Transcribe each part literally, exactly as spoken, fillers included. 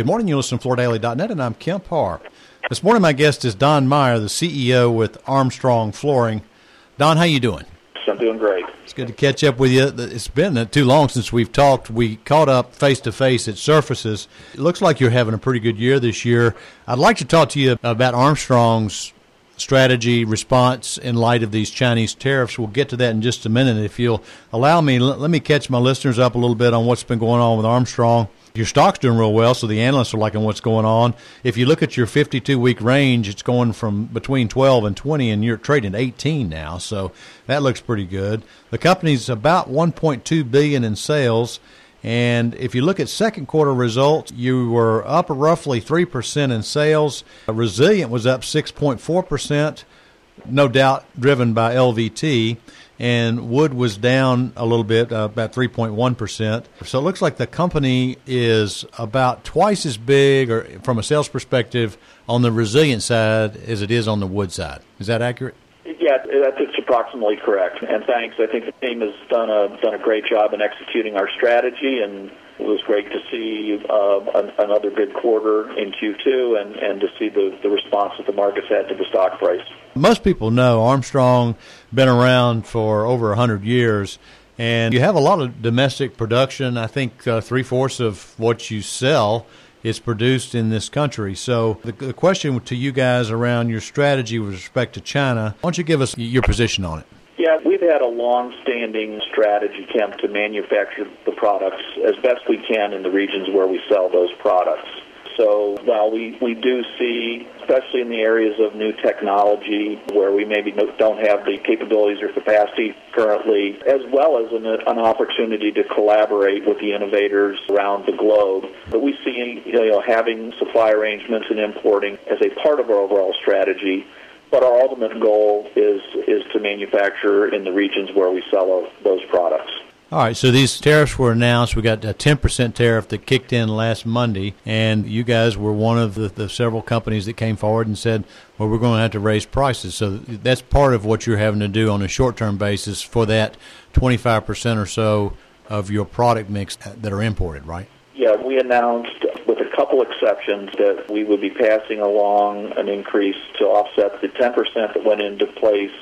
Good morning. You listen to Floor Daily dot net, and I'm Kemp Harr. This morning my guest is Don Meyer, the C E O with Armstrong Flooring. Don, how you doing? I'm doing great. It's good to catch up with you. It's been too long since we've talked. We caught up face-to-face at Surfaces. It looks like you're having a pretty good year this year. I'd like to talk to you about Armstrong's strategy, response in light of these Chinese tariffs. We'll get to that in just a minute. If you'll allow me, let me catch my listeners up a little bit on what's been going on with Armstrong. Your stock's doing real well, so the analysts are liking what's going on. If you look at your fifty-two week range, it's going from between twelve and twenty, and you're trading eighteen now, so that looks pretty good. The company's about one point two billion dollars in sales, and if you look at second quarter results, you were up roughly three percent in sales. Resilient was up six point four percent, no doubt driven by L V T. And wood was down a little bit, uh, about three point one percent. So it looks like the company is about twice as big, or from a sales perspective, on the resilient side as it is on the wood side. Is that accurate? Yeah, that's approximately correct. And thanks. I think the team has done a done a great job in executing our strategy, and it was great to see uh, an, another good quarter in Q two, and, and to see the, the response that the market's had to the stock price. Most people know Armstrong been around for over one hundred years, and you have a lot of domestic production. I think uh, three-fourths of what you sell is produced in this country. So the, the question to you guys around your strategy with respect to China, why don't you give us your position on it? Yeah, we've had a long-standing strategy, Kemp, to manufacture the products as best we can in the regions where we sell those products. So while we, we do see, especially in the areas of new technology where we maybe don't have the capabilities or capacity currently, as well as an, an opportunity to collaborate with the innovators around the globe, but we see, you know, having supply arrangements and importing as a part of our overall strategy. But our ultimate goal is is to manufacture in the regions where we sell those products. All right, so these tariffs were announced. We got a ten percent tariff that kicked in last Monday, and you guys were one of the, the several companies that came forward and said, well, we're going to have to raise prices. So that's part of what you're having to do on a short-term basis for that twenty-five percent or so of your product mix that are imported, right? Yeah, we announced, with a couple exceptions, that we would be passing along an increase to offset the ten percent that went into place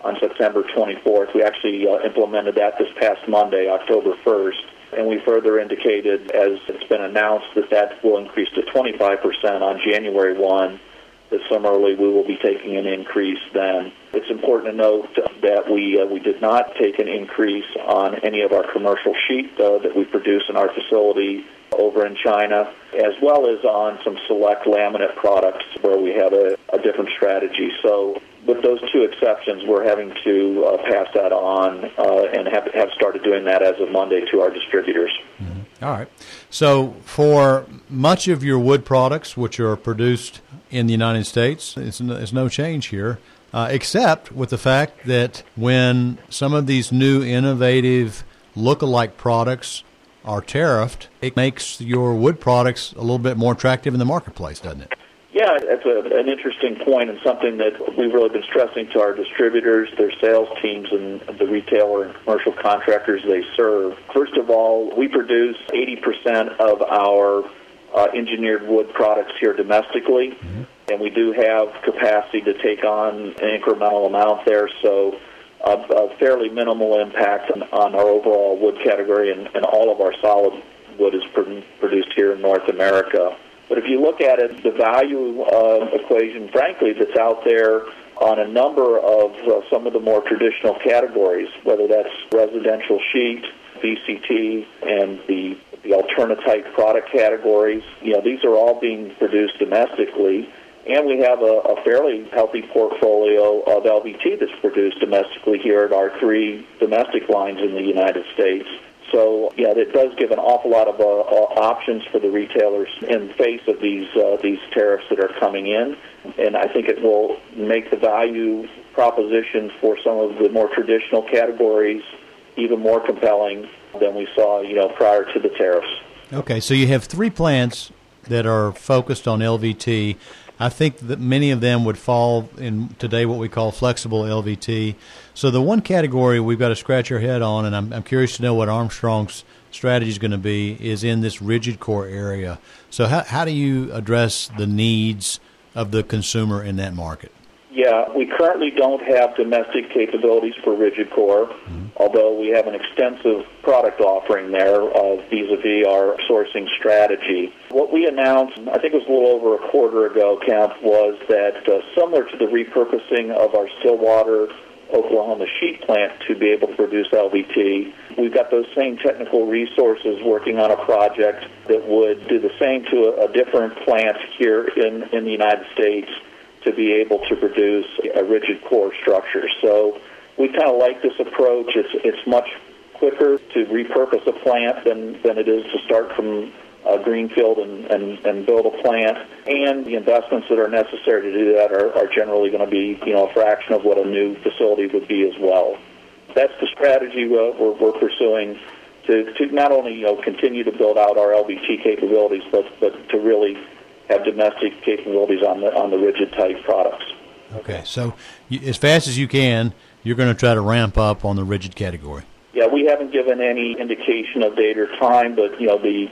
on September twenty-fourth. We actually uh, implemented that this past Monday, October first, and we further indicated, as it's been announced, that that will increase to twenty-five percent on January first, that similarly we will be taking an increase then. It's important to note that we uh, we did not take an increase on any of our commercial sheet uh, that we produce in our facility over in China, as well as on some select laminate products where we have a, a different strategy. So with those two exceptions, we're having to uh, pass that on uh, and have, have started doing that as of Monday to our distributors. Mm-hmm. All right. So for much of your wood products, which are produced in the United States, it's no, it's no change here, uh, except with the fact that when some of these new innovative look-alike products are tariffed, it makes your wood products a little bit more attractive in the marketplace, doesn't it? Yeah, that's a, an interesting point, and something that we've really been stressing to our distributors, their sales teams, and the retailer and commercial contractors they serve. First of all, we produce eighty percent of our uh, engineered wood products here domestically, mm-hmm. and we do have capacity to take on an incremental amount there, so a, a fairly minimal impact on, on our overall wood category, and, and all of our solid wood is pr- produced here in North America. But if you look at it, the value uh, equation, frankly, that's out there on a number of uh, some of the more traditional categories, whether that's residential sheet, V C T, and the, the alternate type product categories, you know, these are all being produced domestically. And we have a, a fairly healthy portfolio of L V T that's produced domestically here at our three domestic lines in the United States. So, yeah, it does give an awful lot of uh, options for the retailers in the face of these uh, these tariffs that are coming in, and I think it will make the value proposition for some of the more traditional categories even more compelling than we saw, you know, prior to the tariffs. Okay, so you have three plants that are focused on L V T. I think that many of them would fall in today what we call flexible L V T. So the one category we've got to scratch our head on, and I'm, I'm curious to know what Armstrong's strategy is going to be is in this rigid core area. So how, how do you address the needs of the consumer in that market? Yeah, we currently don't have domestic capabilities for rigid core, mm-hmm. although we have an extensive product offering there of vis-a-vis our sourcing strategy. What we announced, I think it was a little over a quarter ago, Kemp, was that uh, similar to the repurposing of our Stillwater Oklahoma sheet plant to be able to produce L V T, we've got those same technical resources working on a project that would do the same to a, a different plant here in, in the United States, to be able to produce a rigid core structure. So we kind of like this approach. It's it's much quicker to repurpose a plant than, than it is to start from a greenfield and, and, and build a plant. And the investments that are necessary to do that are, are generally going to be, you know, a fraction of what a new facility would be as well. That's the strategy we're, we're, we're pursuing to, to not only, you know, continue to build out our L V T capabilities, but, but to really have domestic capabilities on the on the rigid type products. Okay, so you, as fast as you can, you're going to try to ramp up on the rigid category. Yeah, we haven't given any indication of date or time, but you know the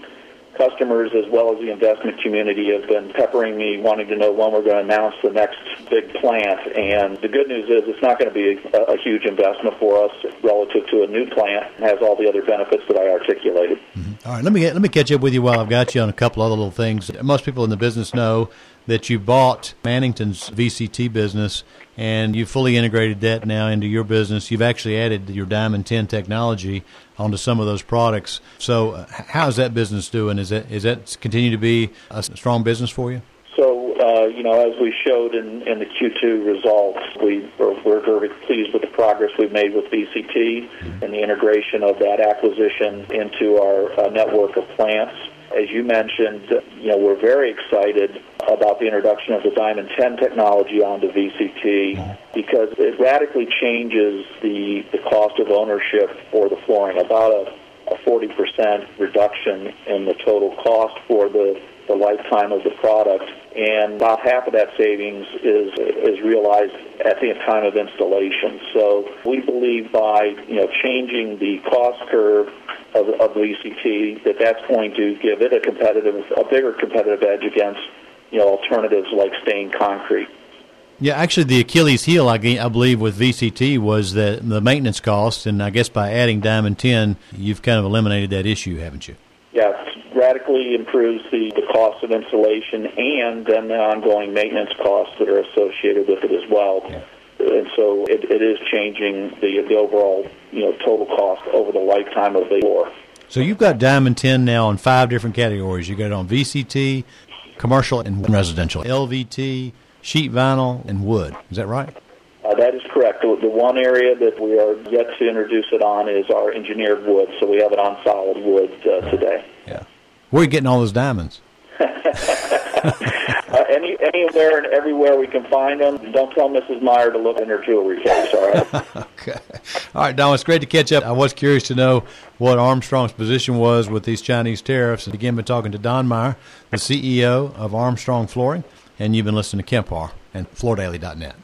customers as well as the investment community have been peppering me, wanting to know when we're going to announce the next big plant. And the good news is it's not going to be a, a huge investment for us relative to a new plant. It has all the other benefits that I articulated. Mm-hmm. All right, let me let me catch up with you while I've got you on a couple other little things. Most people in the business know that you bought Mannington's V C T business, and you fully integrated that now into your business. You've actually added your Diamond ten technology onto some of those products. So how's that business doing? Is that, is that continue to be a strong business for you? So, uh, you know, as we showed in, in the Q two results, we, we're, we're very pleased with the progress we've made with V C T and the integration of that acquisition into our uh, network of plants. As you mentioned, you know, we're very excited about the introduction of the Diamond ten technology onto V C T because it radically changes the, the cost of ownership for the flooring, about a, a forty percent reduction in the total cost for the, the lifetime of the product. And about half of that savings is is realized at the time of installation. So we believe by, you know, changing the cost curve of, of V C T, that that's going to give it a competitive, a bigger competitive edge against, you know, alternatives like stained concrete. Yeah, actually, the Achilles heel, I, I believe, with V C T was the, the maintenance cost, and I guess by adding Diamond ten, you've kind of eliminated that issue, haven't you? Yes, radically improves the, the cost of installation and then the ongoing maintenance costs that are associated with it as well. Yeah. And so it, it is changing the, the overall, you know, total cost over the lifetime of the floor. So you've got Diamond ten now in five different categories. You've got it on V C T, commercial and residential, L V T, sheet vinyl, and wood. Is that right? Uh, that is correct. The, the one area that we are yet to introduce it on is our engineered wood, so we have it on solid wood uh, today. Yeah. Where are you getting all those diamonds? uh, any, anywhere and everywhere we can find them. Don't tell Missus Meyer to look in her jewelry case, all right? Okay. All right, Don, it's great to catch up. I was curious to know what Armstrong's position was with these Chinese tariffs. And again, been talking to Don Meyer, the C E O of Armstrong Flooring, and you've been listening to Kempar and floor daily dot net.